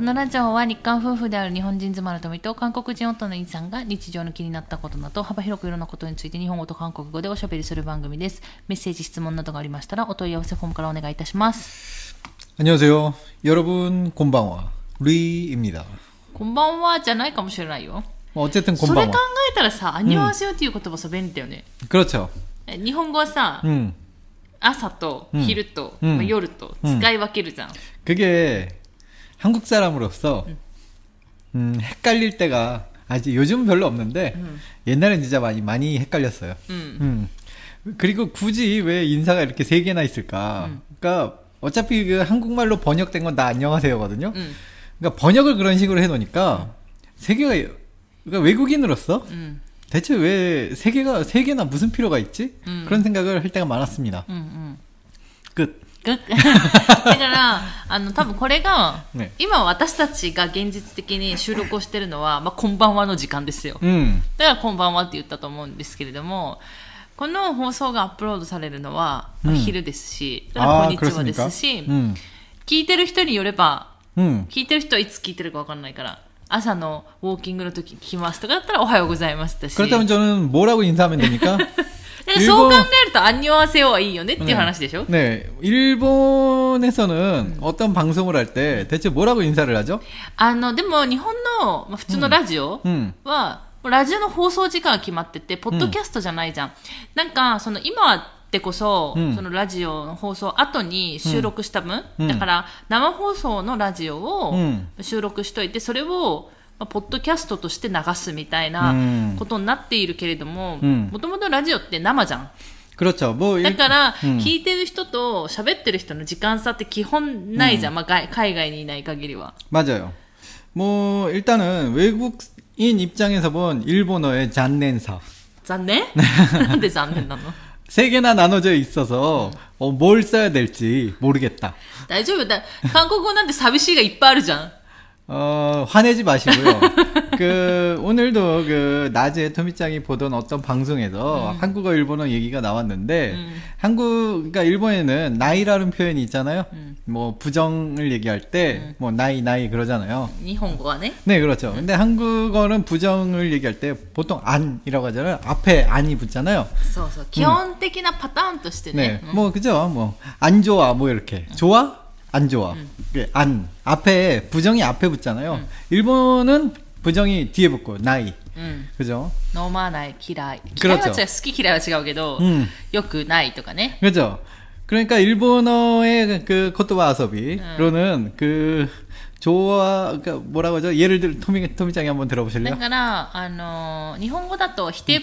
このラジオは日韓夫婦である日本人妻のトミと韓国人夫のイさんが日常の気になったことなど幅広くいろんなことについて日本語と韓国語でおしゃべりする番組です。メッセージ質問などがありましたらお問い合わせフォームからお願いいたします。안녕하세요여러분곤방와リ입니다こんばんはじゃないかもしれないよ。まあ、어쨌든こんばんは。それ考えたらさ、안녕하세요っていう言葉さ便利だよね。그렇죠。日本語はさ、朝と昼と、まあ、夜と使い分けるじゃん。그게한국사람으로서 헷갈릴때가 아직 요즘은 별로 없는데 옛날엔 진짜 많이 헷갈렸어요. 그리고 굳이 왜 인사가 이렇게 세 개나 있을까? 그러니까 어차피 그 한국말로 번역된 건 다 안녕하세요거든요. 그러니까 번역을 그런 식으로 해놓으니까 세 개가 그러니까 외국인으로서 대체 왜 세 개나 무슨 필요가 있지? 그런 생각을 할 때가 많았습니다. 끝.だから多分これが、ね、今私たちが現実的に収録をしてるのは、まあ、こんばんはの時間ですよ、だからこんばんはって言ったと思うんですけれども、この放送がアップロードされるのは、昼ですし、だからこんにちはですし、聞いてる人によれば、聞いてる人はいつ聞いてるか分かんないから、朝のウォーキングの時聞きますとかだったらおはようございますだし、그렇다면저는뭐라고인사하면됩니까そう考えると안녕하세요はいいよねっていう話でしょ。ね、일본에서는 어떤 방송을 할 때 대체 뭐라고 인사를 하죠？でも日本の、まあ、普通のラジオは、ラジオの放送時間が決まってて、ポッドキャストじゃないじゃん。なんかその今でこそ、そのラジオの放送後に収録した分、だから生放送のラジオを収録しといて、それをポッドキャストとして流すみたいなことになっているけれども、もともとラジオって生じゃん。だから、聞いてる人と喋ってる人の時間差って基本ないじゃん。まあ、海外にいない限りは。맞아요。もう、일단은 외국인 입장에서 본 일본어의 잔넨사。잔넨？なんで残念なの？세 개나 나눠져 있어서 뭘 써야 될지 모르겠다. 大丈夫だ。韓国語なんて寂しいがいっぱいあるじゃん。화내지 마시고요. 오늘도 낮에 토미짱이 보던 어떤 방송에서 한국어, 일본어 얘기가 나왔는데, 그러니까 일본에는 나이라는 표현이 있잖아요. 뭐, 부정을 얘기할 때, 뭐, 나이 그러잖아요. 일본어네? 네, 그렇죠. 근데 한국어는 부정을 얘기할 때, 보통 안이라고 하잖아요. 앞에 안이 붙잖아요. 그래서, 기본적인 패턴として 네. 뭐, 그죠. 뭐, 안 좋아, 뭐, 이렇게. 좋아?안 좋아. 안. 앞에, 부정이 앞에 붙잖아요. 일본은 부정이 뒤에 붙고, 나이. 그죠? 飲まない, 嫌い. 嫌いは違う. 好き嫌いは違うけど, よくないとかね. 그죠? 그러니까 일본어의 그 코토바 아서비로는 그 좋아, 그러니까 뭐라고 하죠? 예를 들어, 토미짱이 한번 들어보실래요? 그러니까, 日本語だと否定,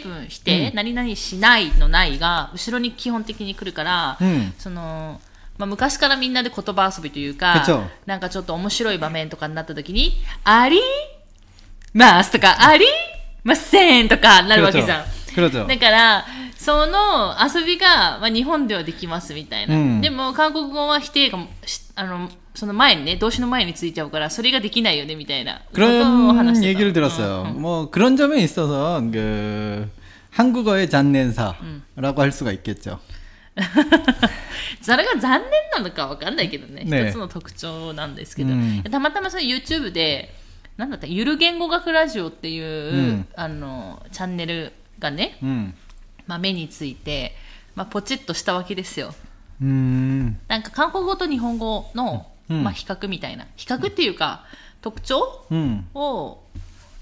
何々しないのないが後ろに基本的に来るから, そのまあ、昔からみんなで言葉遊びというか、なんかちょっと面白い場面とかになった時に、ありますとか、ありませんとかなるわけじゃん。だから、その遊びが、まあ、日本ではできますみたいな。でも、韓国語は否定が、その前にね、動詞の前についちゃうから、それができないよねみたいなことを話してた。그런얘기를들었어요。もう、그런점에있어서、한국어의 잔넨사라고할수가있겠죠。それが残念なのか分かんないけどね、一つの特徴なんですけど、たまたまその YouTube でなんだったゆる言語学ラジオっていう、チャンネルがね、まあ、目について、まあ、ポチッとしたわけですよ。なんか韓国語と日本語の、まあ、比較みたいな、比較っていうか、特徴を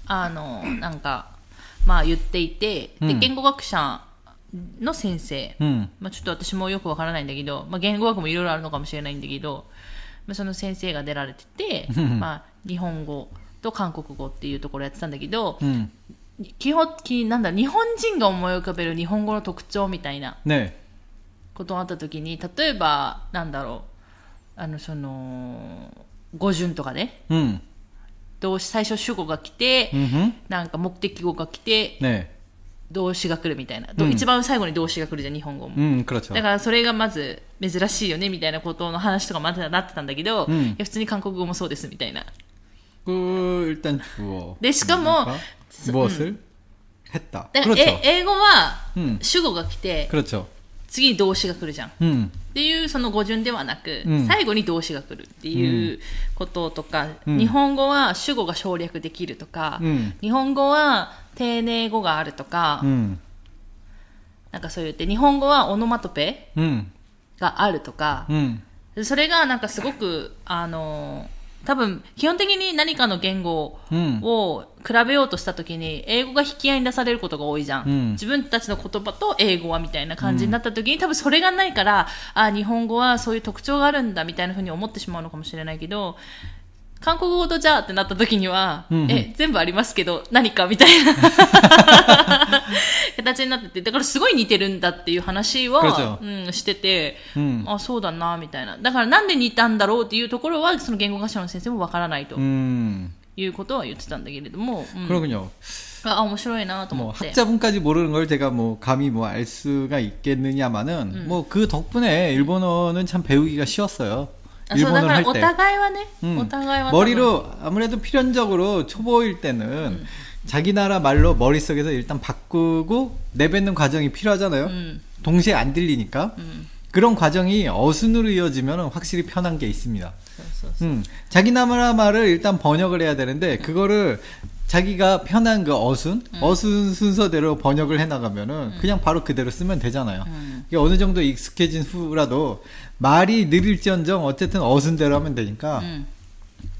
なんか、まあ、言っていて、で言語学者の先生、まあ、ちょっと私もよくわからないんだけど、まあ、言語学もいろいろあるのかもしれないんだけど、まあ、その先生が出られててまあ日本語と韓国語っていうところやってたんだけど、基本的になんだ日本人が思い浮かべる日本語の特徴みたいなことがあった時に、例えばなんだろうその語順とかね、動詞最初主語が来て、なんか目的語が来て、動詞が来るみたいな、一番最後に動詞が来るじゃん日本語も、だからそれがまず珍しいよねみたいなことの話とかまだなってたんだけど、いや普通に韓国語もそうですみたいな。でしかも英語は主語が来て、次動詞が来るじゃん、うん、っていうその語順ではなく、うん、最後に動詞が来るっていうこととか、うん、日本語は主語が省略できるとか、うん、日本語は丁寧語があるとか、うん、なんかそう言って日本語はオノマトペがあるとか、うんうん、それがなんかすごく多分基本的に何かの言語を比べようとしたときに英語が引き合いに出されることが多いじゃん、うん、自分たちの言葉と英語はみたいな感じになったときに、うん、多分それがないからあ日本語はそういう特徴があるんだみたいな風に思ってしまうのかもしれないけど韓国語とじゃあってなったときには、うんうん、全部ありますけど何かみたいな形になっててだからすごい似てるんだっていう話は、うん、してて、うん、あそうだなみたいなだからなんで似たんだろうっていうところはその言語学者の先生もわからないということは言ってたんだけれども、うん、あ面白いなと思って학자분까지모르는걸제가감히알 수가있겠느냐마는 그 덕분에일본어는참배우기가쉬웠어요そうだからお互いはね、うん、お互いは머리로 아무래도 필연적으로 초보일 때는 자기 나라 말로 머릿속에서 일단 바꾸고 내뱉는 과정이 필요하잖아요. 동시에 안 들리니까. 그런 과정이 어순으로 이어지면 확실히 편한 게 있습니다. 자기 나라 말을 일단 번역을 해야 되는데 그거를 자기가 편한 그 어순 순서대로 번역을 해나가면은 그냥 바로 그대로 쓰면 되잖아요. 이게 어느 정도 익숙해진 후라도 말이 느릴지언정 어쨌든 어순대로 하면 되니까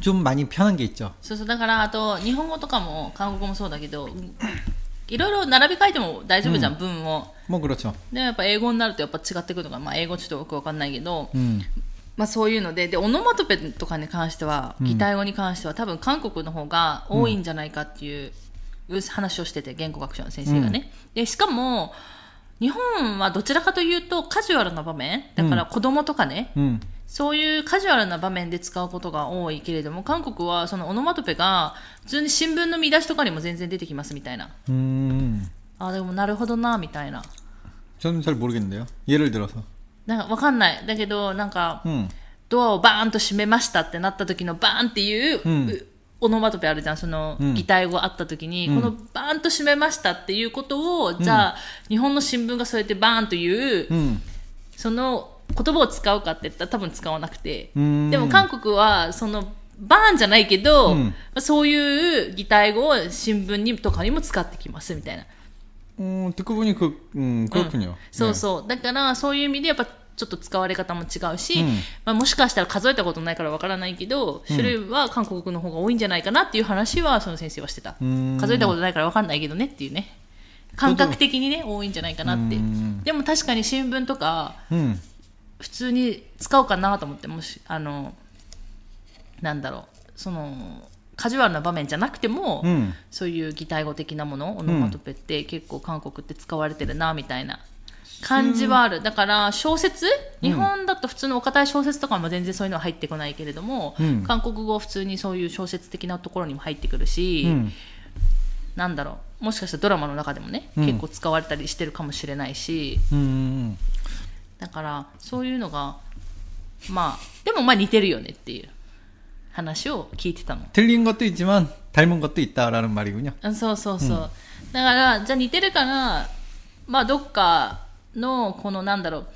좀 많이 편한 게 있죠. 그래서, 그러니까 또 일본어도, 한국어도 그렇고, 이러이러 並び替えても大丈夫じゃん 文を. 뭐 그렇죠. 근데 英語になるとやっぱ違ってくるのが 英語ちょっとよくわかんないけど. そういうので、で、オノマトペとかに関しては、擬態語に関しては、多分韓国の方が多いんじゃないかっていう話をしてて、言語学者の先生がね。で、しかも、日本はどちらかというとカジュアルな場面、だから子供とかね、そういうカジュアルな場面で使うことが多いけれども、韓国はそのオノマトペが、普通に新聞の見出しとかにも全然出てきますみたいな。あ、でもなるほどな、みたいな。저는 잘 모르겠는데요。예를 들어서。なんかわかんない。だけど、なんか、ドアをバーンと閉めましたってなった時のバーンっていう、オノマトペあるじゃん。その、擬態語あった時に、このバーンと閉めましたっていうことを、じゃあ、日本の新聞がそうやってバーンという、その言葉を使うかって言ったら多分使わなくて。でも韓国は、その、バーンじゃないけど、そういう擬態語を新聞にとかにも使ってきますみたいな。ってくぶにく、くるくにょ。そうそう。だから、そういう意味でやっぱちょっと使われ方も違うし、もしかしたら数えたことないからわからないけど、種類は韓国の方が多いんじゃないかなっていう話は、その先生はしてた。数えたことないからわかんないけどねっていうね。感覚的にね、多いんじゃないかなって。でも確かに新聞とか、普通に使おうかなと思って、もし、なんだろう、その、カジュアルな場面じゃなくても、そういう擬態語的なもの、オノマトペって結構韓国って使われてるな、みたいな感じはある。だから、小説、日本だと普通のお堅い小説とかも全然そういうのは入ってこないけれども、韓国語は普通にそういう小説的なところにも入ってくるし、なんだろう、もしかしたらドラマの中でもね、結構使われたりしてるかもしれないし、だから、そういうのが、でも似てるよねっていう。話を聞いてたの。틀린 것도 있지만 닮은 것도 있다라는 말이군요。そうそうそう。だからじゃあ似てるからどっかのこのなんだろう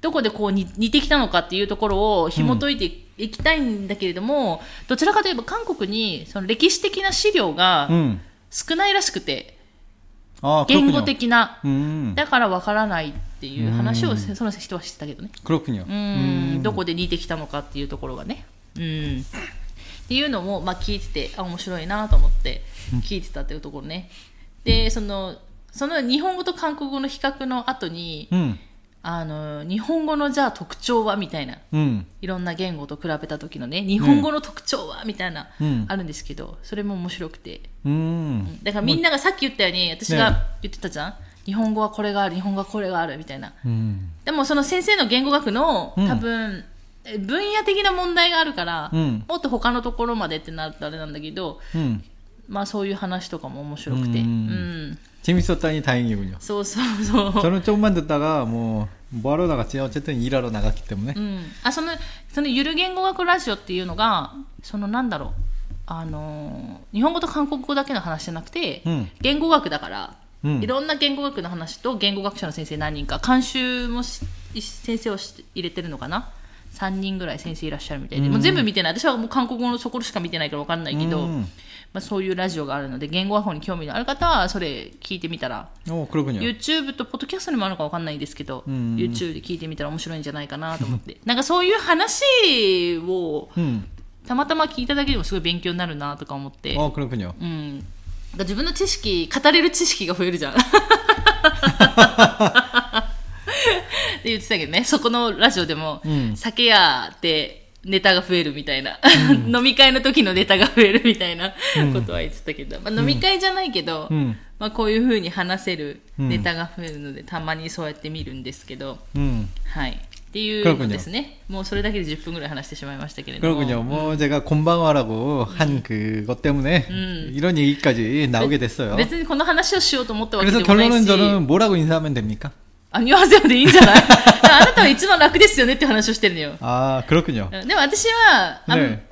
どこでこう似てきたのかっていうところを紐解いていきたいんだけれども、どちらかといえば韓国にその歴史的な資料が少ないらしくて、言語的なだからわからないっていう話をその人はしてたけどね。그렇군요。どこで似てきたのかっていうところがね。っていうのも聞いてて面白いなと思って聞いてたっていうところね。でその日本語と韓国語の比較の後に、日本語のじゃあ特徴はみたいな、いろんな言語と比べた時のね日本語の特徴はみたいな、あるんですけどそれも面白くて、だからみんながさっき言ったように私が言ってたじゃん、日本語はこれがある日本語はこれがあるみたいな、でもその先生の言語学の多分、分野的な問題があるから、もっと他のところまでってなるとあれなんだけど、そういう話とかも面白くて、재밌었다니 다행이군요。そうそうそう。저는 조금만 듣다가 뭐 하러 나갔지？어쨌든 일하러 나갔기 때문에。そのゆる言語学ラジオっていうのがそのなんだろう日本語と韓国語だけの話じゃなくて、言語学だから。うん、いろんな言語学の話と言語学者の先生何人か監修も先生を入れてるのかな、3人ぐらい先生いらっしゃるみたいで、うん、もう全部見てない、私はもう韓国語のところしか見てないから分かんないけど、うんまあ、そういうラジオがあるので言語学に興味のある方はそれ聞いてみたら、お黒くに YouTube とポッドキャストにもあるのか分かんないですけど、うん、YouTube で聞いてみたら面白いんじゃないかなと思ってなんかそういう話をたまたま聞いただけでもすごい勉強になるなとか思って、お黒くに、うん、自分の知識、語れる知識が増えるじゃんって言ってたけどね、そこのラジオでも、うん、酒屋でネタが増えるみたいな、うん、飲み会の時のネタが増えるみたいなことは言ってたけど、まあ、飲み会じゃないけど、うんまあ、こういう風に話せるネタが増えるので、うん、たまにそうやって見るんですけど、うん、はいっていうことですね。もうそれだけで10分ぐらい話してしまいましたけれども、그렇군요、もう제가こんばんは라고 한 그것 때문에 이런 얘기까지 나오게 됐어요。別にこの話をしようと思ったわけでもないし。그래서 결론은 저는 뭐라고 인사하면 됩니까？あ、ニュアンスでいいんじゃないあなたは一番楽ですよねって話をしてるのよ。ああ、黒くにょ。でも私は、ね、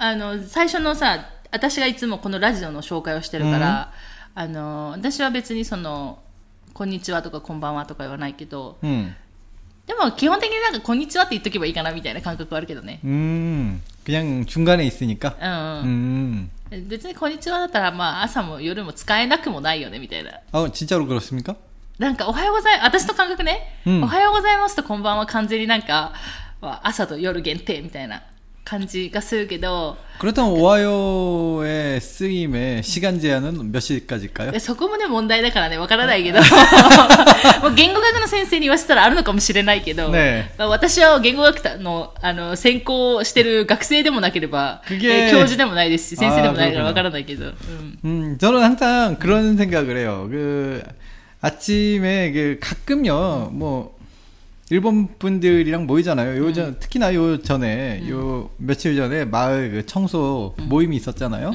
最初のさ、私がいつもこのラジオの紹介をしてるから、うん、私は別にその、こんにちはとかこんばんはとか言わないけど、うん、でも基本的になんかこんにちはって言っとけばいいかなみたいな感覚はあるけどね。그냥 중간에 있으니까。別にこんにちはだったら、まあ朝も夜も使えなくもないよねみたいな。あ、진짜로 그렇습니까？なんかおはようございます、私の感覚ね、うん、おはようございますとこんばんは完全になんか朝と夜限定みたいな感じがするけど、그렇다면おはようへ쓰임의時間제한은 몇 시까지일까요？そこもね問題だからねわからないけどもう言語学の先生に言わせたらあるのかもしれないけど、ね、私は言語学の、専攻してる学生でもなければ、教授でもないですし先生でもないからわからないけど、저는 항상 그런 생각을 해요。아침에 그 가끔요 뭐 일본 분들이랑 모이잖아요. 요즘 특히나 요 전에 요 며칠 전에 마을 그 청소 모임이 있었잖아요.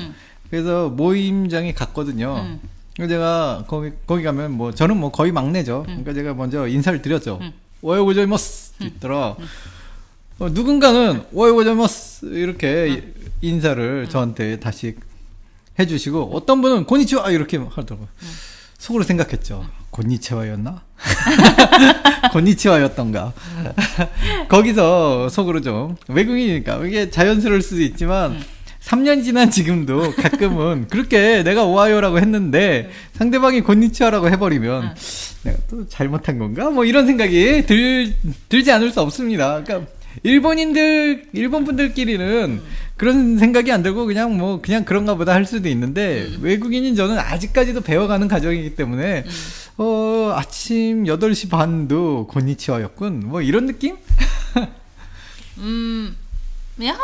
그래서 모임장에 갔거든요. 그래서 제가 거기 가면 뭐 저는 뭐 거의 막내죠. 그러니까 제가 먼저 인사를 드렸죠. 오하요 고자이마스 했더라. 누군가는 오하요 고자이마스 이렇게 인사를 저한테 다시 해주시고 어떤 분은 고니치와 이렇게 하더라고요. 속으로 생각했죠. 곤니치와였나? 곤니치와였던가. 거기서 속으로 좀 외국인이니까 이게 자연스러울 수도 있지만 3년 지난 지금도 가끔은 그렇게 내가 오하요라고 했는데 상대방이 곤니치와라고 해버리면 내가 또 잘못한 건가? 뭐 이런 생각이 들지 않을 수 없습니다. 그러니까 일본 분들끼리는 그런 생각이 안 들고 그냥 뭐 그냥 그런가 보다 할 수도 있는데 외국인인 저는 아직까지도 배워가는 과정이기 때문에 아침 8시 반도 고니치와였군 뭐 이런 느낌? や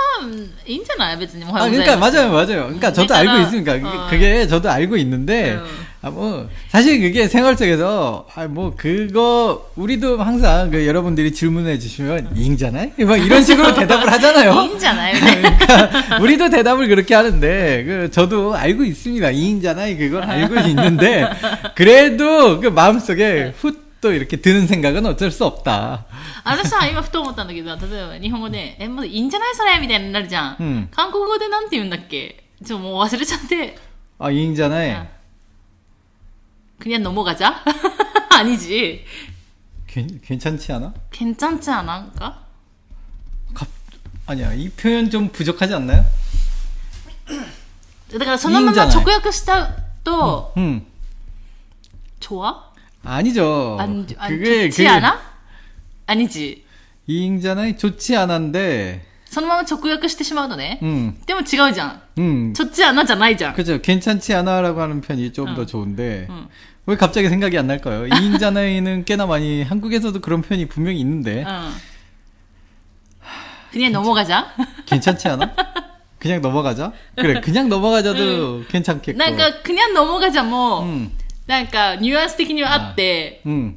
いいんじゃない別にもう。あ、그러니까 맞아요, 맞아요. 그러니까 저도 알고 있으니까 그게 저도 알고 있는데 뭐 사실 그게 생활 속에서 뭐 그거 우리도 항상 그 여러분들이 질문해 주시면 인잖아요. 막 이런 식으로 대답을 하잖아요. 인잖아요. 그러니까 우리도 대답을 그렇게 하는데 그 저도 알고 있습니다. 인잖아요. 그걸 알고 있는데 그래도 그 마음속에 훗と이렇게 드는 생각은 어쩔 수 없다。あれさ、今ふと思ったんだけど、例えば日本語でまずいいんじゃないそれみたいになるじゃん。韓国語でなんて言うんだっけ？ちょっともう忘れちゃって。あ、いいんじゃない。그냥飲もうがじゃ？아니지。괜찮지 않아？괜찮지 않아？か？아니야、이 표현 좀 부족하지 않나요？だからそのまま直訳したと、좋아？아니죠。좋지않아아니지잉잖아요좋지않은데そのまま直訳してしまうのね。でも違うじゃん。좋지않아じゃないじゃん。그죠괜찮지않아라고하는편이좀더좋은데왜갑자기생각이안날까요잉잖아요는꽤나많이한국에서도그런편이분명히있는데그냥넘어가자괜찮지않아그냥넘어가자그래그냥넘어가자도괜찮겠고뭔가그냥넘어가자뭐なんかニュアンス的にはあって、もう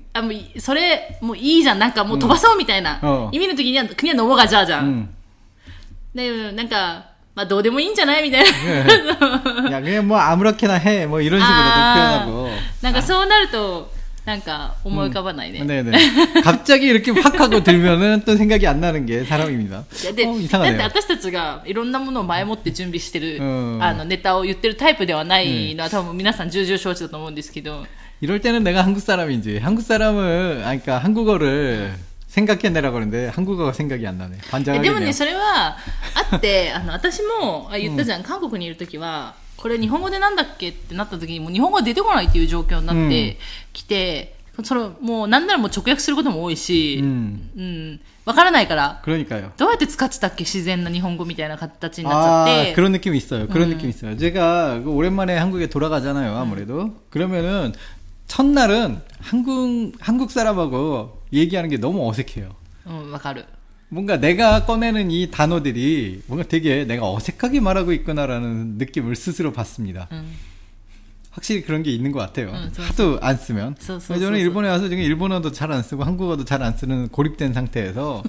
それもういいじゃん、なんかもう飛ばそうみたいな、意味の時には国はのぼがじゃあじゃん。でなんかまあどうでもいいんじゃないみたいな。いやもうアムロケなへ、もういろんなこと言うなと。なんかそうなるとなんか思い浮かばないね。ねね。갑자기이렇게확하고들면은또생각이안나는게사람입니다。で、だって私たちがいろんなものを前もって準備してる、ネタを言ってるタイプではないのは多分皆さん重々承知だと思うんですけど。 이럴 때는 내가 한국 사람인지, 한국 사람은, 아니, 그러니까 한국어를 생각해내라고 그러는데, 한국어가 생각이 안 나네. 반장하겠네요. でもね、それはあって、 私も言ったじゃん、 韓国にいるときは、 これ日本語でなんだっけってなった時にもう日本語が出てこないっていう状況になってきて、うん、それもう何ならもう直訳することも多いし、うんうん、分からないからどうやって使ってたっけ自然な日本語みたいな形になっちゃって그런 느낌이 있어요. 그런 느낌이 있어요. 제가 오랜만에 한국에 돌아가잖아요. 아무래도 그러면은 첫날은 한국 사람하고 얘기하는 게 너무 어색해요. 응, わかる. 뭔가 내가 꺼내는 이 단어들이 뭔가 되게 내가 어색하게 말하고 있구나라는 느낌을 스스로 받습니다. 확실히 그런 게 있는 것 같아요. 하도 안 쓰면. 저는 일본에 와서 지금 일본어도 잘 안 쓰고 한국어도 잘 안 쓰는 고립된 상태에서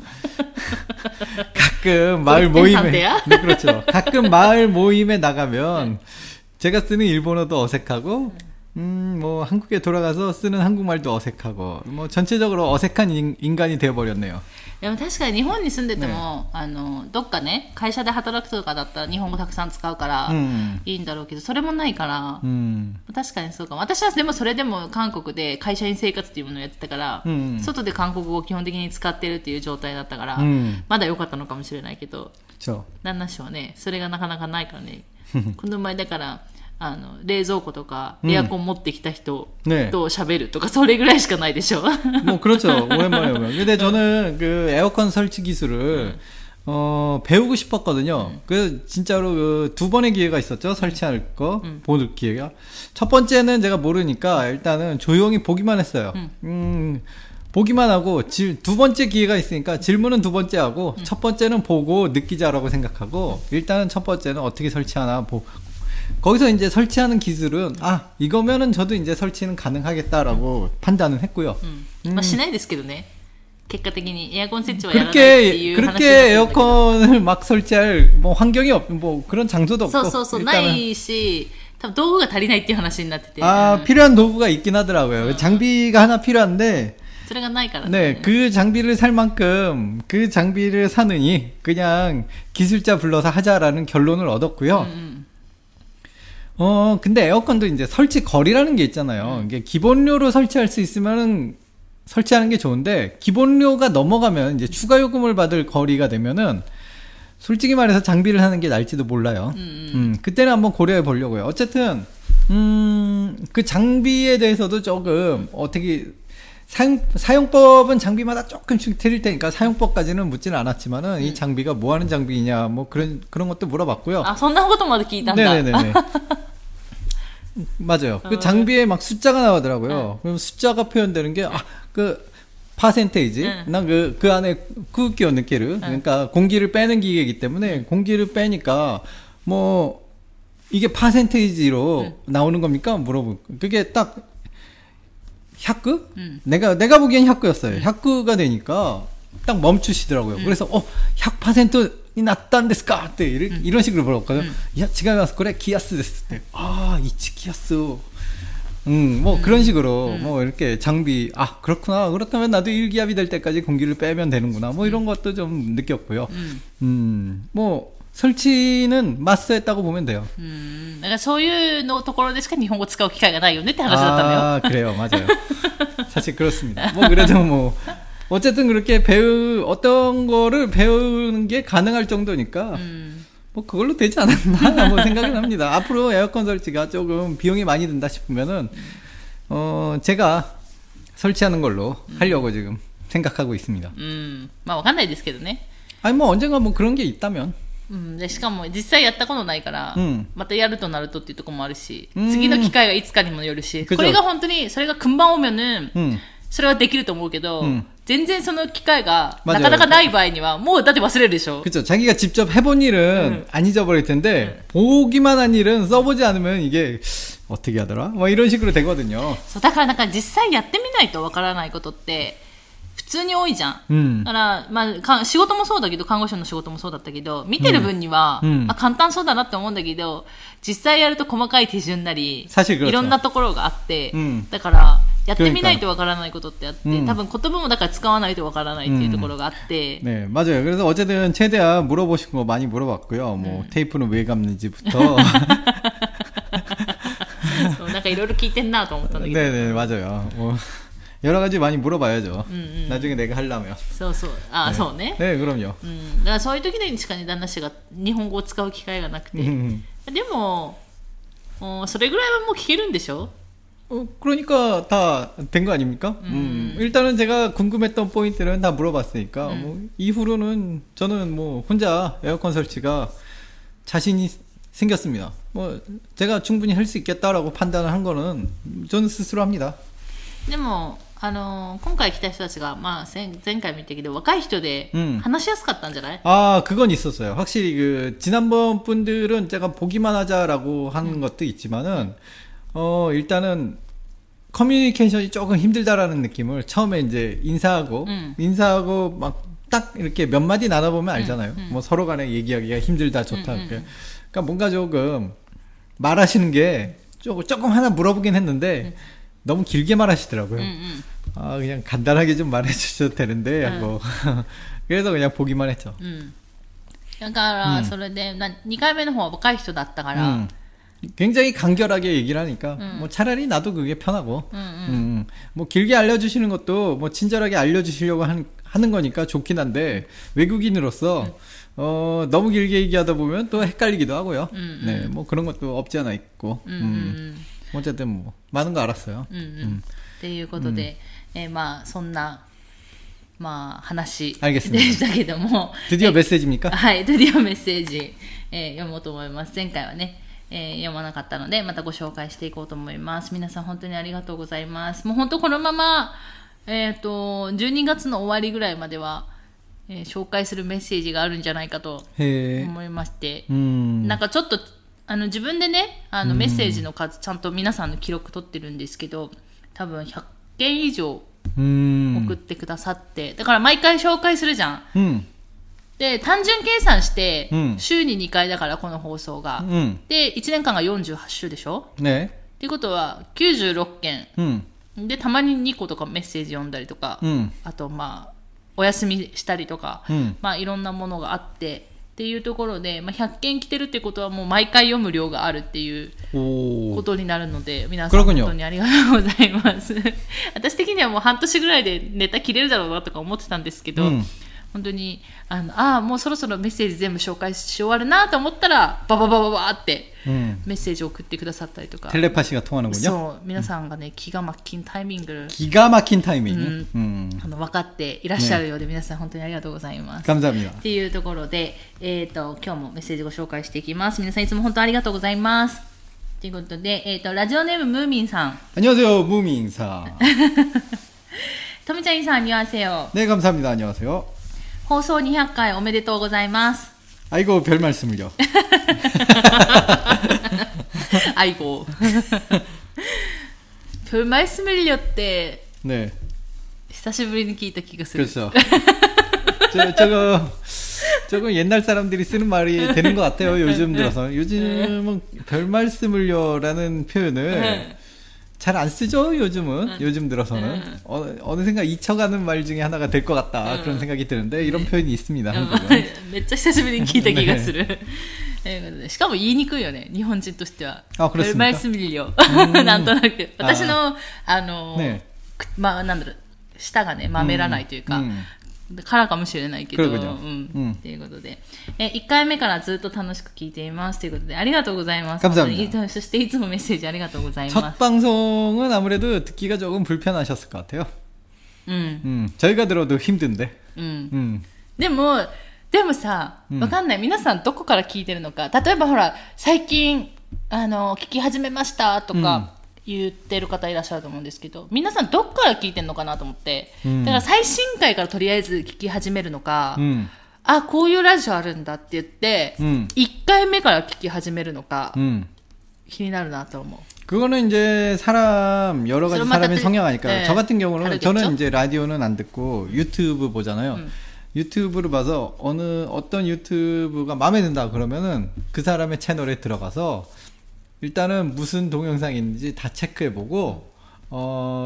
가끔 마을 모임에 네, 그렇죠. 가끔 마을 모임에 나가면 제가 쓰는 일본어도 어색하고 뭐 한국에 돌아가서 쓰는 한국말도 어색하고 뭐 전체적으로 어색한 인간이 되어버렸네요. でも確かに日本に住んでても、ね、どっかね会社で働くとかだったら日本語たくさん使うからいいんだろうけど、それもないから、うん、確かにそうかも。私はでもそれでも韓国で会社員生活っていうものをやってたから、うん、外で韓国語を基本的に使ってるっていう状態だったから、うん、まだ良かったのかもしれないけど、旦那氏はねそれがなかなかないからねこの前だから冷蔵庫とかエアコン持ってきた人と喋るとかそれぐらいしかないでしょ。もう그렇죠 오랜만에근데저는그 에어컨 설치 기술을 배우고 싶었거든요. 그래서 진짜로 그 두 번의 기회가 있었죠. 설치할 거 보는 기회가. 첫 번째는 제가 모르니까 일단은 조용히 보기만 했어요. 보기만 하고 두 번째 기회가 있으니까 질문은 두 번째 하고 첫 번째는 보고 느끼자라고 생각하고 일단은 첫 번째는 어떻게 설치하나 보고 거기서 이제 설치하는 기술은 아 이거면은 저도 이제 설치는 가능하겠다라고 판단은 했고요. 뭐しないですけどね. 結果的にエアコン設置はやらないっていう話 그렇게 에어컨을 막 설치할 뭐 환경이 없, 뭐 그런 장소도 없고. そうそうそうないし 도구가 足りないっていう話になってて. 아 필요한 도구가 있긴 하더라고요. 장비가 하나 필요한데. それがないから. 네, 그 장비를 살 만큼 그 장비를 사느니 그냥 기술자 불러서 하자라는 결론을 얻었고요. 근데 에어컨도 이제 설치 거리라는 게 있잖아요. 이게 기본료로 설치할 수 있으면은 설치하는 게 좋은데, 기본료가 넘어가면 이제 추가 요금을 받을 거리가 되면은, 솔직히 말해서 장비를 하는 게 날지도 몰라요. 그때는 한번 고려해 보려고요. 어쨌든, 그 장비에 대해서도 조금, 어떻게, 사용법은 장비마다 조금씩 틀릴 테니까 사용법까지는 묻지는 않았지만은 이 장비가 뭐 하는 장비냐 뭐 그런 것도 물어봤고요. 아, そんなことまで聞いたんだ. 네네네. 맞아요. 그 장비에 막 숫자가 나오더라고요. 그럼 숫자가 표현되는 게 아, 그 퍼센테이지. 난 그 안에 쿠키어 느끼르. 그러니까 공기를 빼는 기계이기 때문에 공기를 빼니까 뭐 이게 퍼센테이지로 나오는 겁니까? 물어보고 그게 딱 100? 내가 보기엔 100였어요. 100가 되니까 딱 멈추시더라고요. 그래서 100%이 났단ですか? 이런 식으로 물어봤거든요. 야, 지금 와서 그래 기아스です. 아, 이치 기아스. 뭐 그런 식으로 뭐 이렇게 장비 아, 그렇구나. 그렇다면 나도 1기압이 될 때까지 공기를 빼면 되는구나. 뭐 이런 것도 좀 느꼈고요. 뭐 설치는 마스했다고 보면 돼요. 그러니까 そういうところでしか日本語使う機会がないよねって話だったのよ. 아, 그래요. 맞아요. 사실 그렇습니다. 뭐 그래도 뭐 어쨌든 그렇게 어떤 거를 배우는 게 가능할 정도니까 뭐 그걸로 되지 않았나 뭐 생각은 합니다. 앞으로 에어컨 설치가 조금 비용이 많이 든다 싶으면은 제가 설치하는 걸로 하려고 지금 생각하고 있습니다. 뭐 와かん ないですけどね. 아니 뭐 언젠가 뭐 그런 게 있다면 でしかも実際やったことないから、またやるとなるとっていうところもあるし、次の機会がいつかにもよるし、これが本当にそれが금방 오면은、それはできると思うけど、全然その機会がなかなかない場合にはもうだって忘れるでしょ。그렇죠 자기가 직접 해본 일은 안 잊어버릴 텐데 보기만 한 일은 써보지 않으면 이게 어떻게 하더라? 뭐 이런 식으로 되거든요.だからなんか実際やってみないとわからないことって。普通に多いじゃん。だから、まあ、仕事もそうだけど、看護師の仕事もそうだったけど、見てる分には、あ、簡単そうだなって思うんだけど、実際やると細かい手順なり、いろんなところがあって、だから、やってみないとわからないことってあって、多分言葉もだから使わないとわからないっていうところがあって。ね、맞아요。그래서어쨌든 최대한 물어보신 거 많이 물어봤고요。もうテープの왜 감는지부터。 なんか이렇게기대했나도못한다네네맞아요뭐여러가지많이물어봐야죠나중에내가하려면そうそうああそうね네그럼요だからそういう時にしか旦那氏が日本語を使う機会がなくてでもそれぐらいはもう聞けるんでしょ그러니까다된거아닙니까일단은제가궁금했던포인트는다물어봤으니까뭐이후로는저는뭐혼자에어컨설치가자신이생겼습니다뭐제가충분히할수있겠다라고판단을한거는저는스스로합니다でも今回来た人たちが、まあ、前回見たけど若い人で話しやすかったんじゃない？あ、그건있었어요。확실히그지난번분들은제가보기만하자라고한것도있지만은일단은 커뮤니케이션이 조금 힘들다라는 느낌을 처음에 이제 인사하고 막 딱 이렇게 몇 마디 나눠보면 알잖아요. 뭐 서로 간에 얘기하기가 힘들다, 좋다. 그러니까 뭔가 조금 말하시는 게 조금 하나 물어보긴 했는데 너무 길게 말하시더라고요. 아, 그냥 간단하게 좀 말해주셔도 되는데, 뭐. 그래서 그냥 보기만 했죠. だからそれで2回目の方は若い人だったから。굉장히간결하게얘기를하니까뭐차라리나도그게편하고뭐길게알려주시는것도뭐친절하게알려주시려고하는 거니까좋긴한데외국인으로서너무길게얘기하다보면또헷갈리기도하고요네뭐그런것도없지않아있고어쨌든뭐많은거알았어요ということでまあそんなまあ話でしたけども드디어メッセージ입니까はい드디어メッセージ読もうと思います前回はね読まなかったのでまたご紹介していこうと思います。皆さん本当にありがとうございます。もう本当このまま12月の終わりぐらいまでは、紹介するメッセージがあるんじゃないかと思いまして、なんかちょっと自分でねメッセージの数ちゃんと皆さんの記録取ってるんですけど、多分100件以上送ってくださって、だから毎回紹介するじゃん。で単純計算して週に2回だからこの放送が、で1年間が48週でしょねっていうことは96件、でたまに2個とかメッセージ読んだりとか、あとまあお休みしたりとか、まあいろんなものがあってっていうところで、まあ、100件来てるってことはもう毎回読む量があるっていうことになるので皆さん本当にありがとうございます私的にはもう半年ぐらいでネタ切れるだろうなとか思ってたんですけど、本当にもうそろそろメッセージ全部紹介し終わるなと思ったらバババババってメッセージを送ってくださったりとか、テレパシーが通るのよ。そう皆さんがね気が巻きんタイミング、分かっていらっしゃるようで、皆さん本当にありがとうございます。感謝みな。っていうところで今日もメッセージご紹介していきます。皆さんいつも本当ありがとうございます。ということでラジオネームムーミンさん。こんにちはムーミンさん。トミちゃんさんこんにちは。ね感謝みなこんにちは。放送200回おめでとうございます。あいご、별 말씀을요。あいご。별 말씀을요って、ね、久しぶりに聞いた気がする。그렇죠。조금 옛날 사람들이 쓰는 말이 되는 것 같아요. 요즘 들어서. 요즘은 별 말씀을요라는 표현을 잘 안 쓰죠 요즘은 요즘 들어서는 어느샌가 잊혀가는 말 중에 하나가 될 것 같다 그런 생각이 드는데 이런 표현이 있습니다 한국은 めっちゃ久しぶりに聞いた気がする。しかも言いにくいよね日本人としては。あ、그렇습니까。私の舌がねまめらないというかからかもしれないけど。ということで、 1回目からずっと楽しく聞いていますということでありがとうございます。そしていつもメッセージありがとうございます。첫 방송은 아무래도 듣기가 조금 불편하셨을 것 같아요. 저희가 들어도 힘든데. でもさ、わかんない。皆さんどこから聞いてるのか。例えばほら最近聞き始めましたとか。言ってる方いらっしゃると思うんですけど、皆さんどっから聞いてんのかなと思って、だから最新回からとりあえず聞き始めるのか、あ、こういうラジオあるんだって言って、1回目から聞き始めるのか、気になるなと思う。그거는이제사람 여러 가지 사람의 성향 아닐까요? 저 같은 경우는 저는 이제 라디오는 안 듣고 유튜브 보잖아요. 유튜브를 봐서 어떤 유튜브가 마음에 든다 그러면은 그 사람의 채널에 들어가서 일단은 무슨 동영상이 있는지 다 체크해보고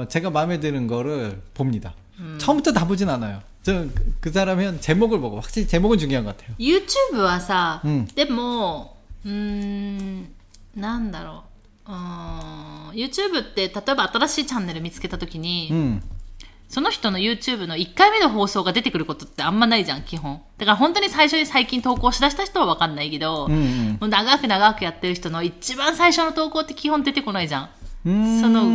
제가 마음에 드는 거를 봅니다. 처음부터 다 보진 않아요. 저는 그 사람은 제목을 보고 확실히 제목은 중요한 것 같아요. 유튜브와 사, 근데 뭐, なんだろうあ、 YouTube って例えば新しいチャンネル見つけたときに、うん、その人の YouTube の1回目の放送が出てくることってあんまないじゃん、基本。だから本当に最初に最近投稿しだした人は分かんないけど、うんうん、もう長く長くやってる人の一番最初の投稿って基本出てこないじゃん。その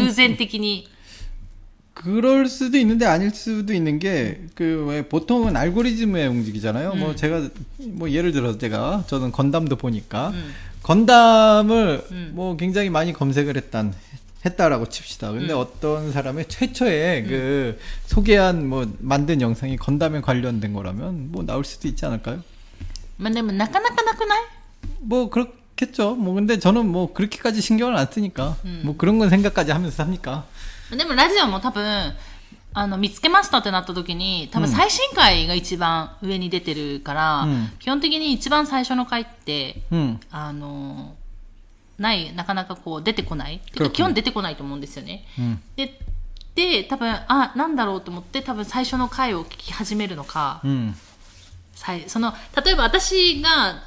偶然的に。그럴수도있는데아닐수도있는게그왜보통은알고리즘에움직이잖아요뭐제가뭐예를들어서제가저는건담도보니까건담을뭐굉장히많이검색을했다라고칩시다근데어떤사람의최초에그소개한뭐만든영상이건담에관련된거라면뭐나올수도있지않을까요근데나가나가나가나뭐그렇겠죠뭐근데저는뭐그렇게까지신경을안쓰니까뭐그런건생각까지하면서삽니까でもラジオも多分見つけましたってなった時に多分最新回が一番上に出てるから、うん、基本的に一番最初の回って、うん、なかなかこう出てこない、基本出てこないと思うんですよね、うん、で多分あなんだろうと思って多分最初の回を聞き始めるのか、うん、例えば私が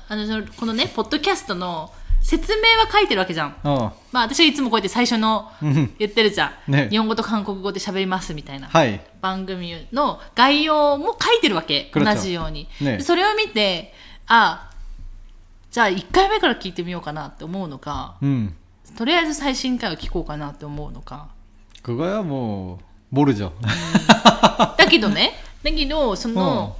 このねポッドキャストの説明は書いてるわけじゃん。まあ私はいつもこうやって最初の言ってるじゃん、ね、日本語と韓国語で喋りますみたいな、はい、番組の概要も書いてるわけ、同じように、ね、でそれを見てじゃあ1回目から聞いてみようかなって思うのか、うん、とりあえず最新回を聞こうかなって思うのか、これはもう모르죠、うん、だけどその、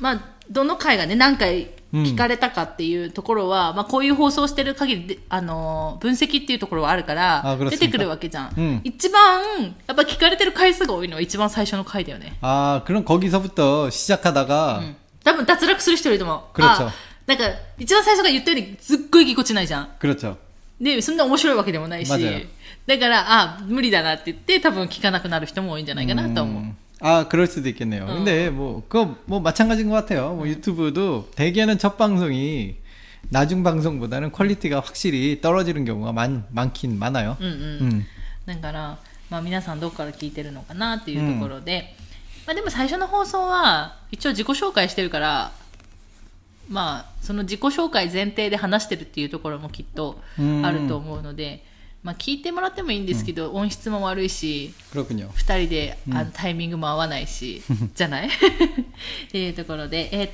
まあどの回がね何回聞かれたかっていうところは、うん、まあこういう放送してる限りで、分析っていうところはあるから、出てくるわけじゃん。一番、やっぱ聞かれてる回数が多いのは一番最初の回だよね。그럼 거기서부터 시작하다가、うん、多分脱落する人いると思う。なんか、一番最初が言ったようにすっごいぎこちないじゃん。で、そんな面白いわけでもないし、だから、無理だなって言って、多分聞かなくなる人も多いんじゃないかなと思う。그럴 수도 있겠네요. 근데 그거 마찬가지인 것 같아요. 유튜브도 대개는 첫 방송이 나중 방송보다는 퀄리티가 확실히 떨어지는 경우가 많긴 많아요. 그러니까, 皆さんどっから聞いてるのかなっていうところで、でも最初の放送は一応自己紹介してるから、その自己紹介前提で話してるっていうところもきっとあると思うので、聞いてもらってもいいんですけど、音質も悪いし、2人でタイミングも合わないし、じゃないっていうところで、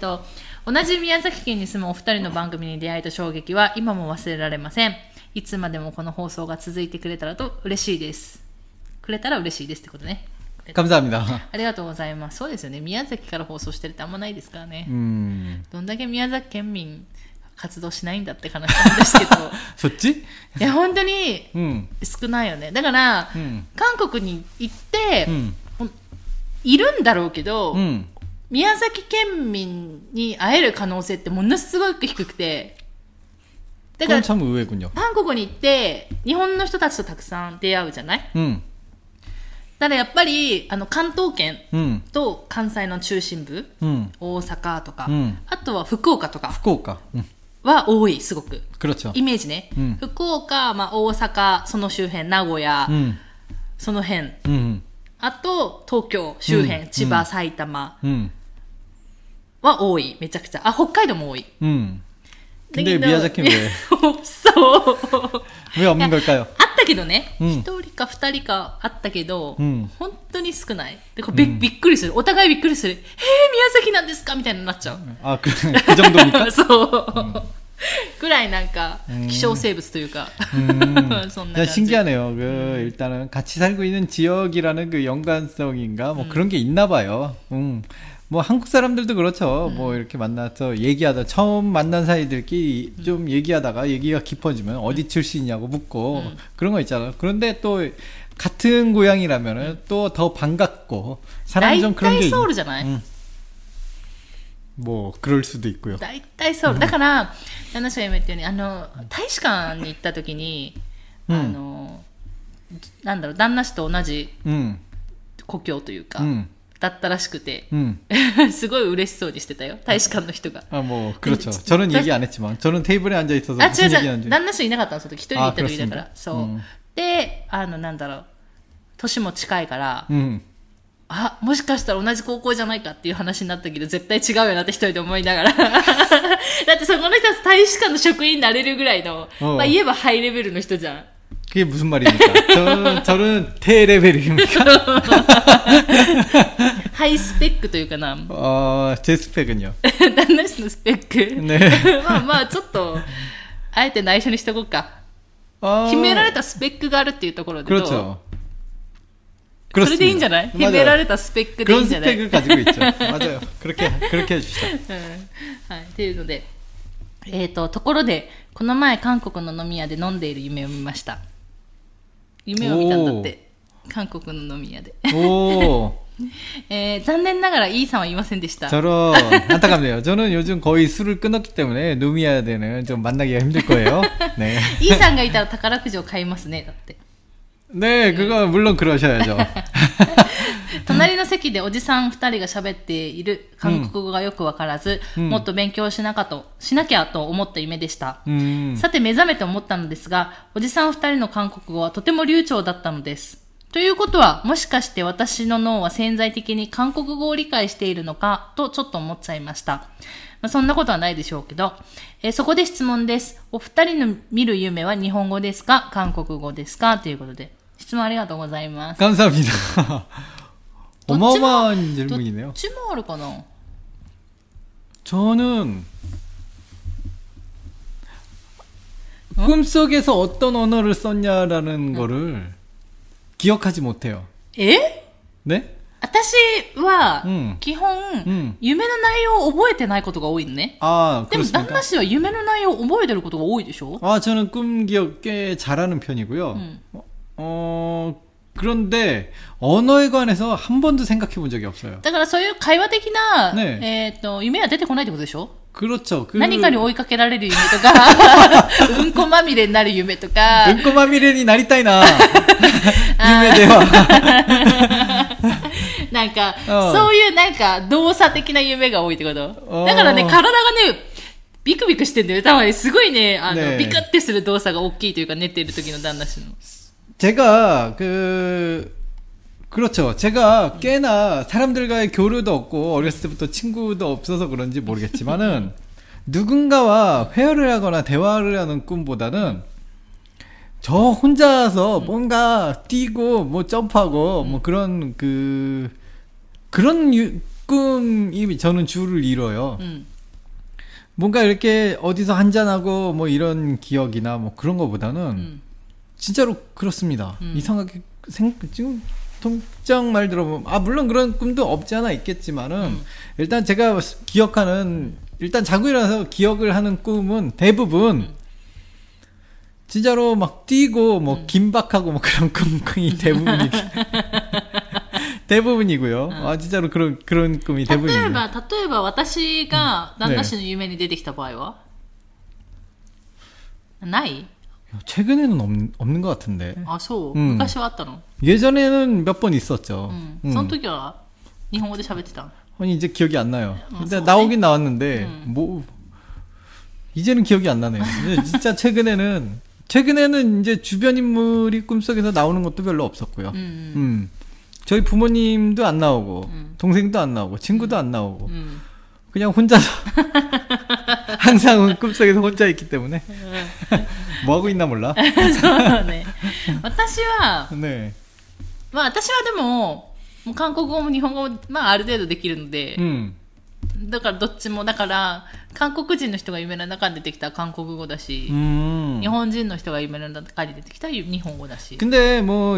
同じ宮崎県に住むお二人の番組に出会えた衝撃は今も忘れられません。いつまでもこの放送が続いてくれたらと嬉しいです。くれたら嬉しいですってことね。ありがとうございます。そうですよね。宮崎から放送してるってあんまないですからね。どんだけ宮崎県民活動しないんだって話なんですけどそっち？いや本当に少ないよね、うん、だから、うん、韓国に行って、うん、いるんだろうけど、うん、宮崎県民に会える可能性ってものすごく低くて、だから韓国に行って日本の人たちとたくさん出会うじゃない、うん、だからやっぱり関東圏と関西の中心部、うん、大阪とか、うん、あとは福岡、うんは多い、すごく。イメージね。福岡、大阪、その周辺、名古屋、その辺、あと東京周辺、千葉、埼玉は多い、めちゃくちゃ。北海道も多い。だけど、宮崎もそう。あったけどね、1人か2人かあったけど、本当に少ない。びっくりする。お互いびっくりする。宮崎なんですかみたいになっちゃう。그 정도입니까？そう。ぐらいなんか希少生物というかそんな感じ。신기하네요. 일단은 같이 살고 있는 지역이라는 그 연관성인가 뭐 그런 게 있나 봐요. 뭐 한국 사람들도 그렇죠. 뭐 이렇게 만나서 얘기하다 처음 만난 사이들끼리 좀 얘기하다가 얘기가 깊어지면 어디 출신이냐고 묻고 그런 거 있잖아요. 그런데 또 같은 고향이라면은 또 더 반갑고 사람 좀 그런 게 있잖아요.もう、그럴수도있고요。大体そう。だから、ナナシャやめってように、大使館に行った時に、旦那氏と同じ故郷というか、だったらしくて、すごい嬉しそうにしてたよ、大使館の人が。もう、그렇죠。저는 얘기 안 했지만、저는 테이블에 앉아 있어서 무슨 얘기하는지。旦那氏いなかったの、その時。一人で行った時だから。そう。で、年も近いから、あ、もしかしたら同じ高校じゃないかっていう話になったけど、絶対違うよなって一人で思いながら。だってそこの人は大使館の職員になれるぐらいの、まあ言えばハイレベルの人じゃん。그게무슨말입니까 저는 대레벨입니까? 하이 스펙というかな。제 스펙은요. 나는 스펙. 네. まあちょっとあえて内緒にしとこうか。決められたスペックがあるっていうところでどう？ 그렇죠. 그렇습니다. それでいいんじゃない？ 秘められたスペックでいいんじゃない？ 그런 스펙을 가지고 있죠. 맞아요. 그렇게 해주시죠. はい。というので、ところでこの前韓国の飲み屋で飲んでいる夢を見ました。夢を見たんだって。韓国の飲み屋で。おー。残念ながらEさんはいませんでした。안타깝네요. 저는 요즘 거의 술을 끊었기 때문에飲み屋でね、좀 만나기가 힘들 거예요. 네. Eさんがいたら宝くじを買いますね。だって。ねえ、그건 물론 그러셔야죠。隣の席でおじさん2人が喋っている韓国語がよくわからず、もっと勉強しなきゃと思った夢でした。さて目覚めて思ったのですが、おじさん2人の韓国語はとても流暢だったのです。ということは、もしかして私の脳は潜在的に韓国語を理解しているのかとちょっと思っちゃいました。まあ、そんなことはないでしょうけど、そこで質問です。お二人の見る夢は日本語ですか、韓国語ですかということで、質問ありがとうございます。감사합니다 어마어마한 질문이네요. 뭐가 어려울까요? 저는 꿈속에서 어떤 언어를 썼냐라는 거를 기억하지 못해요. 에? 네? 私は基本夢の内容を覚えてないことが多いね。 아, 그렇습니까? 근데 남나 씨는 꿈의 내용을 覚えてることが多いでしょ? 아, 저는 꿈 기억 꽤 잘하는 편이고요. 그런데 언어에 관해서 한 번도 생각해 본 적이 없어요. 그러니까 소위 대화的な 夢は 出てこないってことでしょ? 그렇죠. 何かに 追いかけられる夢 とかうんこまみれになる 夢 とか うんこまみれになりたいな 夢では なんか そういう なんか 動作的な 夢が多いってこと だからね 体がね ビクビクしてんだよ。 たまに すごいね ビクってする 動作が 大きいというか 寝てる時の 旦那氏の 제가 그렇죠. 제가 꽤나 사람들과의 교류도 없고 어렸을 때부터 친구도 없어서 그런지 모르겠지만은 누군가와 회화를 하거나 대화를 하는 꿈보다는 저 혼자서 뭔가 뛰고 뭐 점프하고 뭐 그런 그런 꿈이 저는 주를 이뤄요. 뭔가 이렇게 어디서 한잔하고 뭐 이런 기억이나 뭐 그런 거보다는 진짜로 그렇습니다. 이상하게 지금 통장 말 들어보면 물론 그런 꿈도 없지 않아 있겠지만은 일단 제가 기억하는 일단 자고 일어나서 기억을 하는 꿈은 대부분 진짜로 막 뛰고 뭐 긴박하고 뭐 그런 꿈이 대부분이고 대부분이고요. 아 진짜로 그런 꿈이 대부분이에요. 例えば私が旦那氏の夢に出てきた場合はない? 최근에는 없는 것 같은데. 아, 소.昔は あったの? 예전에는 몇 번 있었죠. 선토기가 일본어로 喋ってた. 아니 이제 기억이 안 나요. 근데 나오긴 나왔는데 뭐 이제는 기억이 안 나네요. 진짜 최근에는 이제 주변 인물이 꿈속에서 나오는 것도 별로 없었고요. 저희 부모님도 안 나오고 동생도 안 나오고 친구도 안 나오고 그냥 혼자서 항상 꿈속에서 혼자 있기 때문에. 뭐 하고 있나 몰라. そうね。私はでも、韓国語も日本語もまあある程度できるので、 だからどっちもだから韓国人の人が夢の中に出てきた韓国語だし、日本人の人が夢の中に出てきた日本語だし。 근데 뭐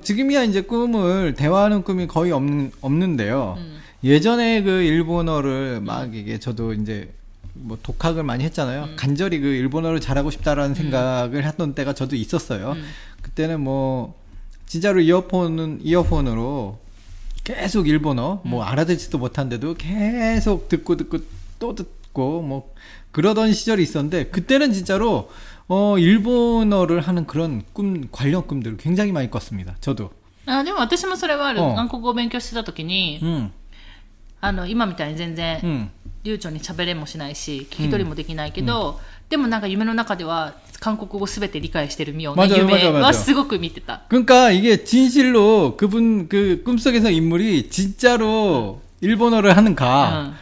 지금이야 이제 꿈을 대화하는 꿈이 거의 없는데요. 예전에 그 일본어를 막 이게 저도 이제 뭐 독학을 많이 했잖아요. 간절히 그 일본어를 잘하고 싶다라는 생각을 했던 때가 저도 있었어요. 그때는 뭐 진짜로 이어폰으로 계속 일본어 뭐 알아듣지도 못한데도 계속 듣고 또 듣고 뭐 그러던 시절이 있었는데 그때는 진짜로 일본어를 하는 그런 꿈 관련 꿈들을 굉장히 많이 꿨습니다. 저도. 아, でも私もそれはある。韓国語を勉強してた時に今みたいに全然流暢に喋れもしないし聞き取りもできないけど、うん、でもなんか夢の中では韓国語すべて理解してるみような夢はすごく見てた。그러니까 이게 진실로 그분 그 꿈속에서 인물이 진짜로 일본어를 하는가?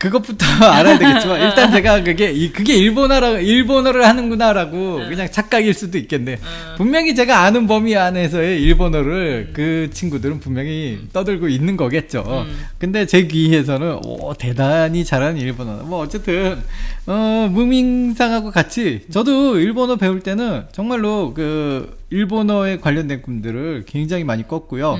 그것부터 알아야 되겠지만 일단 제가 그게 일본어를 하는구나라고 그냥 착각일 수도 있겠네. 분명히 제가 아는 범위 안에서의 일본어를 그 친구들은 분명히 떠들고 있는 거겠죠. 근데 제 귀에서는 오 대단히 잘하는 일본어. 뭐 어쨌든 무민상하고 같이 저도 일본어 배울 때는 정말로 그 일본어에 관련된 꿈들을 굉장히 많이 꿨고요.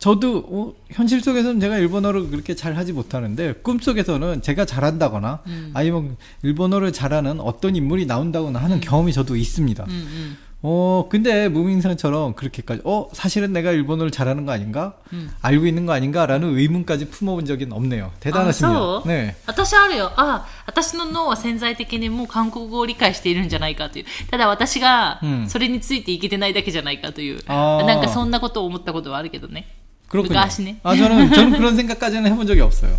저도 현실 속에서는 제가 일본어를 그렇게 잘하지 못하는데 꿈속에서는 제가 잘한다거나 아니면 일본어를 잘하는 어떤 인물이 나온다거나 하는 경험이 저도 있습니다. 근데 무민상처럼 그렇게까지 사실은 내가 일본어를 잘하는 거 아닌가? 알고 있는 거 아닌가? 라는 의문까지 품어본 적은 없네요. 대단하십니다. 네. 私の脳は潜在的にもう韓国語を理解しているんじゃないかというただ私がそれについていけてないだけじゃないかというなんかそんなことを思ったことはあるけどね 昔ね。 저는 그런 생각까지는 해본 적이 없어요.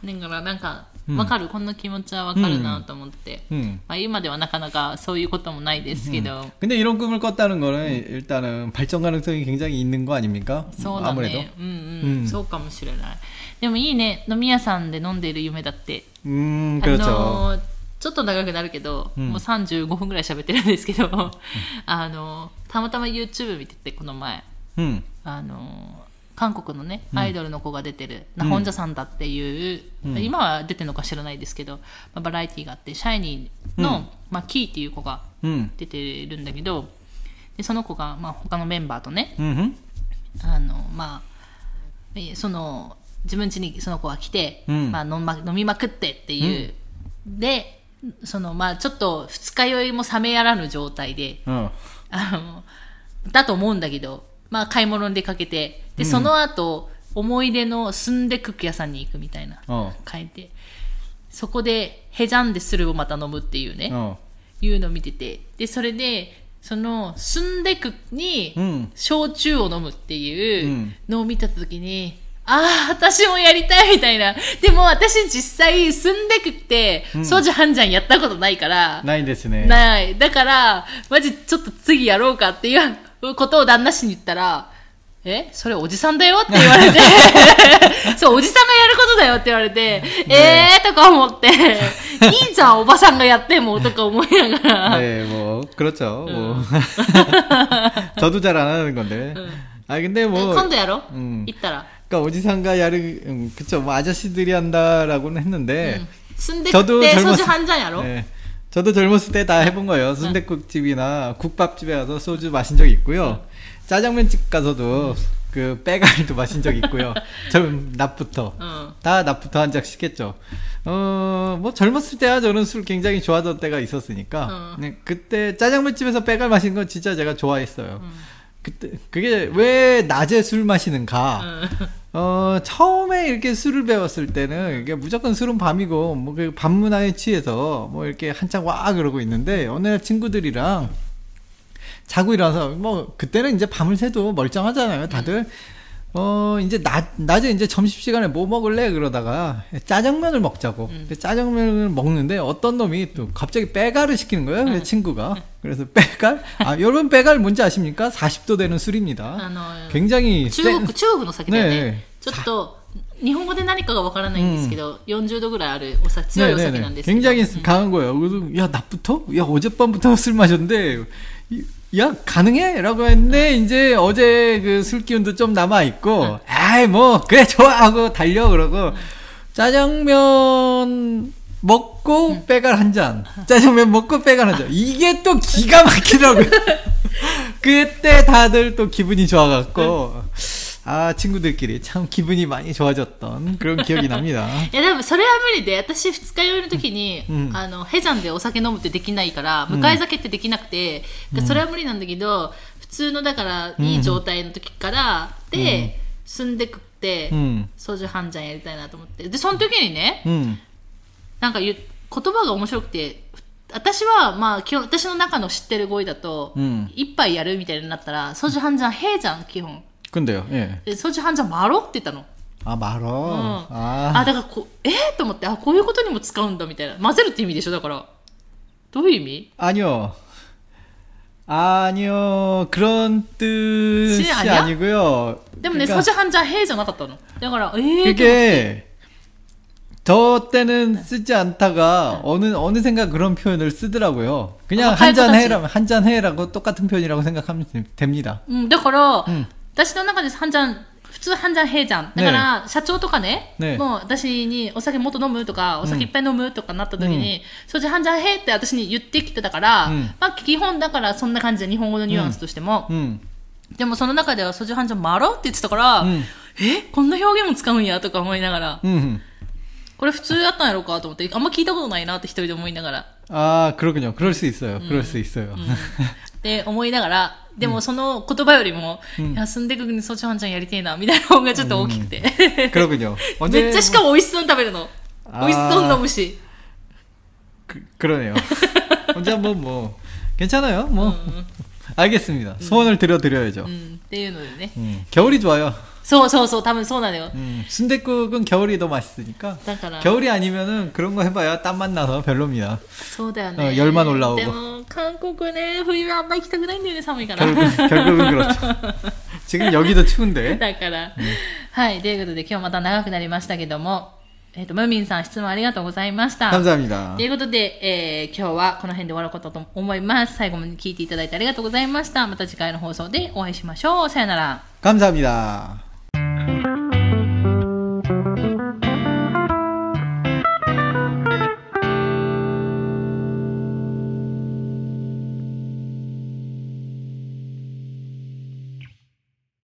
그러니까 뭔가 わかるこの気持ちはわかるなと思ってまあ今ではなかなかそういうこともないですけど 근데 이런 꿈을 꿨다는 거는 일단은 발전 가능성이 굉장히 있는 거 아닙니까? 아무래도. そうかもしれない。でもいいね。飲み屋さんで飲んでいる夢だって。 ちょっと長くなるけど、もう35分ぐらい喋ってるんですけど、たまたま YouTube 見ててこの前、韓国のねアイドルの子が出てる、ナホンジャさんだっていう、今は出てるのか知らないですけど、まあ、バラエティがあってシャイニーの、まあ、キーっていう子が出てるんだけど、でその子が、まあ、他のメンバーとね、まあ、その自分家にその子が来て、まあ、飲みまくってっていう、でそのまあちょっと二日酔いも冷めやらぬ状態で、だと思うんだけど、まあ買い物に出かけて、でその後思い出の住んでクック屋さんに行くみたいな、書いて、そこでヘジャンデスルをまた飲むっていうね、いうのを見てて、でそれでその住んでクに焼酎を飲むっていうのを見たときに。ああ、私もやりたいみたいな。でも私実際、スンデクって、ソジュハンジャンやったことないから。ないですね。ない。だから、マジちょっと次やろうかっていうことを旦那氏に言ったら、えそれおじさんだよって言われて。そう、おじさんがやることだよって言われて、ね、とか思って、いいじゃん、おばさんがやっても、とか思いながら。ねもう、그렇죠。저도 잘 안 하는 건데。あ、でも。今度やろ行ったら。그러니까 오지상가 야르 그쵸 뭐 아저씨들이 한다라고는 했는데 저도 소주 한 잔 야로. 네, 저도 젊었을 때 다 해본 거예요. 순댓국집이나 국밥집에 가서 소주 마신 적이 있고요. 짜장면집 가서도 그 빼갈도 마신 적이 있고요. 젊은 낮부터 다 낮부터 한 잔씩 했죠. 뭐 젊었을 때야 저는 술 굉장히 좋아하던 때가 있었으니까 네, 그때 짜장면집에서 빼갈 마신 건 진짜 제가 좋아했어요. 그때 그게 왜 낮에 술 마시는가? 처음에 이렇게 술을 배웠을 때는 이게 무조건 술은 밤이고 뭐 그 밤 문화에 취해서 뭐 이렇게 한창 와 그러고 있는데 어느 날 친구들이랑 자고 일어나서 뭐 그때는 이제 밤을 새도 멀쩡하잖아요, 다들. 이제 낮에 이제 점심시간에 뭐 먹을래? 그러다가 짜장면을 먹자고. 짜장면을 먹는데 어떤 놈이 또 갑자기 빼갈을 시키는 거예요, 그 친구가. 그래서 빼갈? 아, 여러분 빼갈 뭔지 아십니까? 40도 되는 술입니다. 굉장히. 중국의 사기인데. ちょっと日本語で何かがわからないんですけど 40도 ぐらいあるお酒強いお酒なんですけど 굉장히 강한 거예요. 야, 낮부터? 야, 어젯밤부터 술 마셨는데 야, 가능해? 라고 했는데, 이제 어제 그 술 기운도 좀 남아있고, 아이, 뭐, 그래, 좋아! 하고 달려, 그러고, 짜장면 먹고 빼갈 한 잔. 짜장면 먹고 빼갈 한 잔. 이게 또 기가 막히더라고요. 그때 다들 또 기분이 좋아갖고, 아, 친구들끼리 참 기분이 많이 좋아졌던 그런 기억이 납니다. 야, 근데 그거야 무리돼. 私二日酔いの時に、ヘジャンでお酒飲むってできないから、迎え酒ってできなくて、それは無理なんだけど、普通のだからいい状態の時からで、住んでくって、ソジュハンジャンやりたいなと思って、で、その時にね、 私の中の知ってる語彙だと、 1杯 やるみたいになったら、ソジュハンジャン、ヘジャン基本。 근데요, 예. 소주 한 잔 마로? って言ったの。あ、マロン、うん、あ、だからと思って、あ、こういうことにも使うんだみたいな。混ぜるって意味でしょ、だからどういう意味？アニョアニョクロントゥシアニグよ。でもね、ソジハンじゃヘイじゃなかったの。だから저 때는 쓰지 않다가 어느샌가 그런 표현을 쓰더라고요. 그냥 한잔 해라면 한잔 해라고 똑같은 표현이라고 생각하면 됩니다. 私の中で社長とかね、もう私にお酒もっと飲むとかお酒いっぱい飲むとかなった時に、それで半잔ヘイちゃんだから社長とかね、まあ基本だからそんな感じで日本語のニュアンスとしても、でもその中ではそじ半잔マロって言ってたから、え、こんな表現も使うんや これ普通だったんやろうかと思って、あんま聞いたことないなって一人で思いながら。ああ、그렇군요。그럴수있어요。그럴수있어요。で、思いながら、でもその言葉よりも、休んでくるにソチハンちゃんやりてえな、みたいな方がちょっと大きくて。그렇군요。めっちゃしかも美味しそうに食べるの。美味しそうに飲むし。그러네요。ほんじゃもう、괜찮아요。もう、알겠습니다。소원을 드려야죠。っていうのでね。겨울이좋아요。そうそうそう、多分そうなのよ。순댓국은겨울이더맛있으니까。だから。겨울이아니면은그런거해봐야땀만나서별로입니다。そうだよね。열만올라오고。でも韓国ね、冬はあんま行きたくないんだよね、寒いから。결국은그렇죠。지금여기도추운데。だから。はい、ということで今日また長くなりましたけども、ムミンさん質問ありがとうございました。감사합니다。ということで、今日はこの辺で終わろうかと思います。最後まで聞いていただいてありがとうございました。また次回の放送でお会いしましょう。さよなら。감사합니다。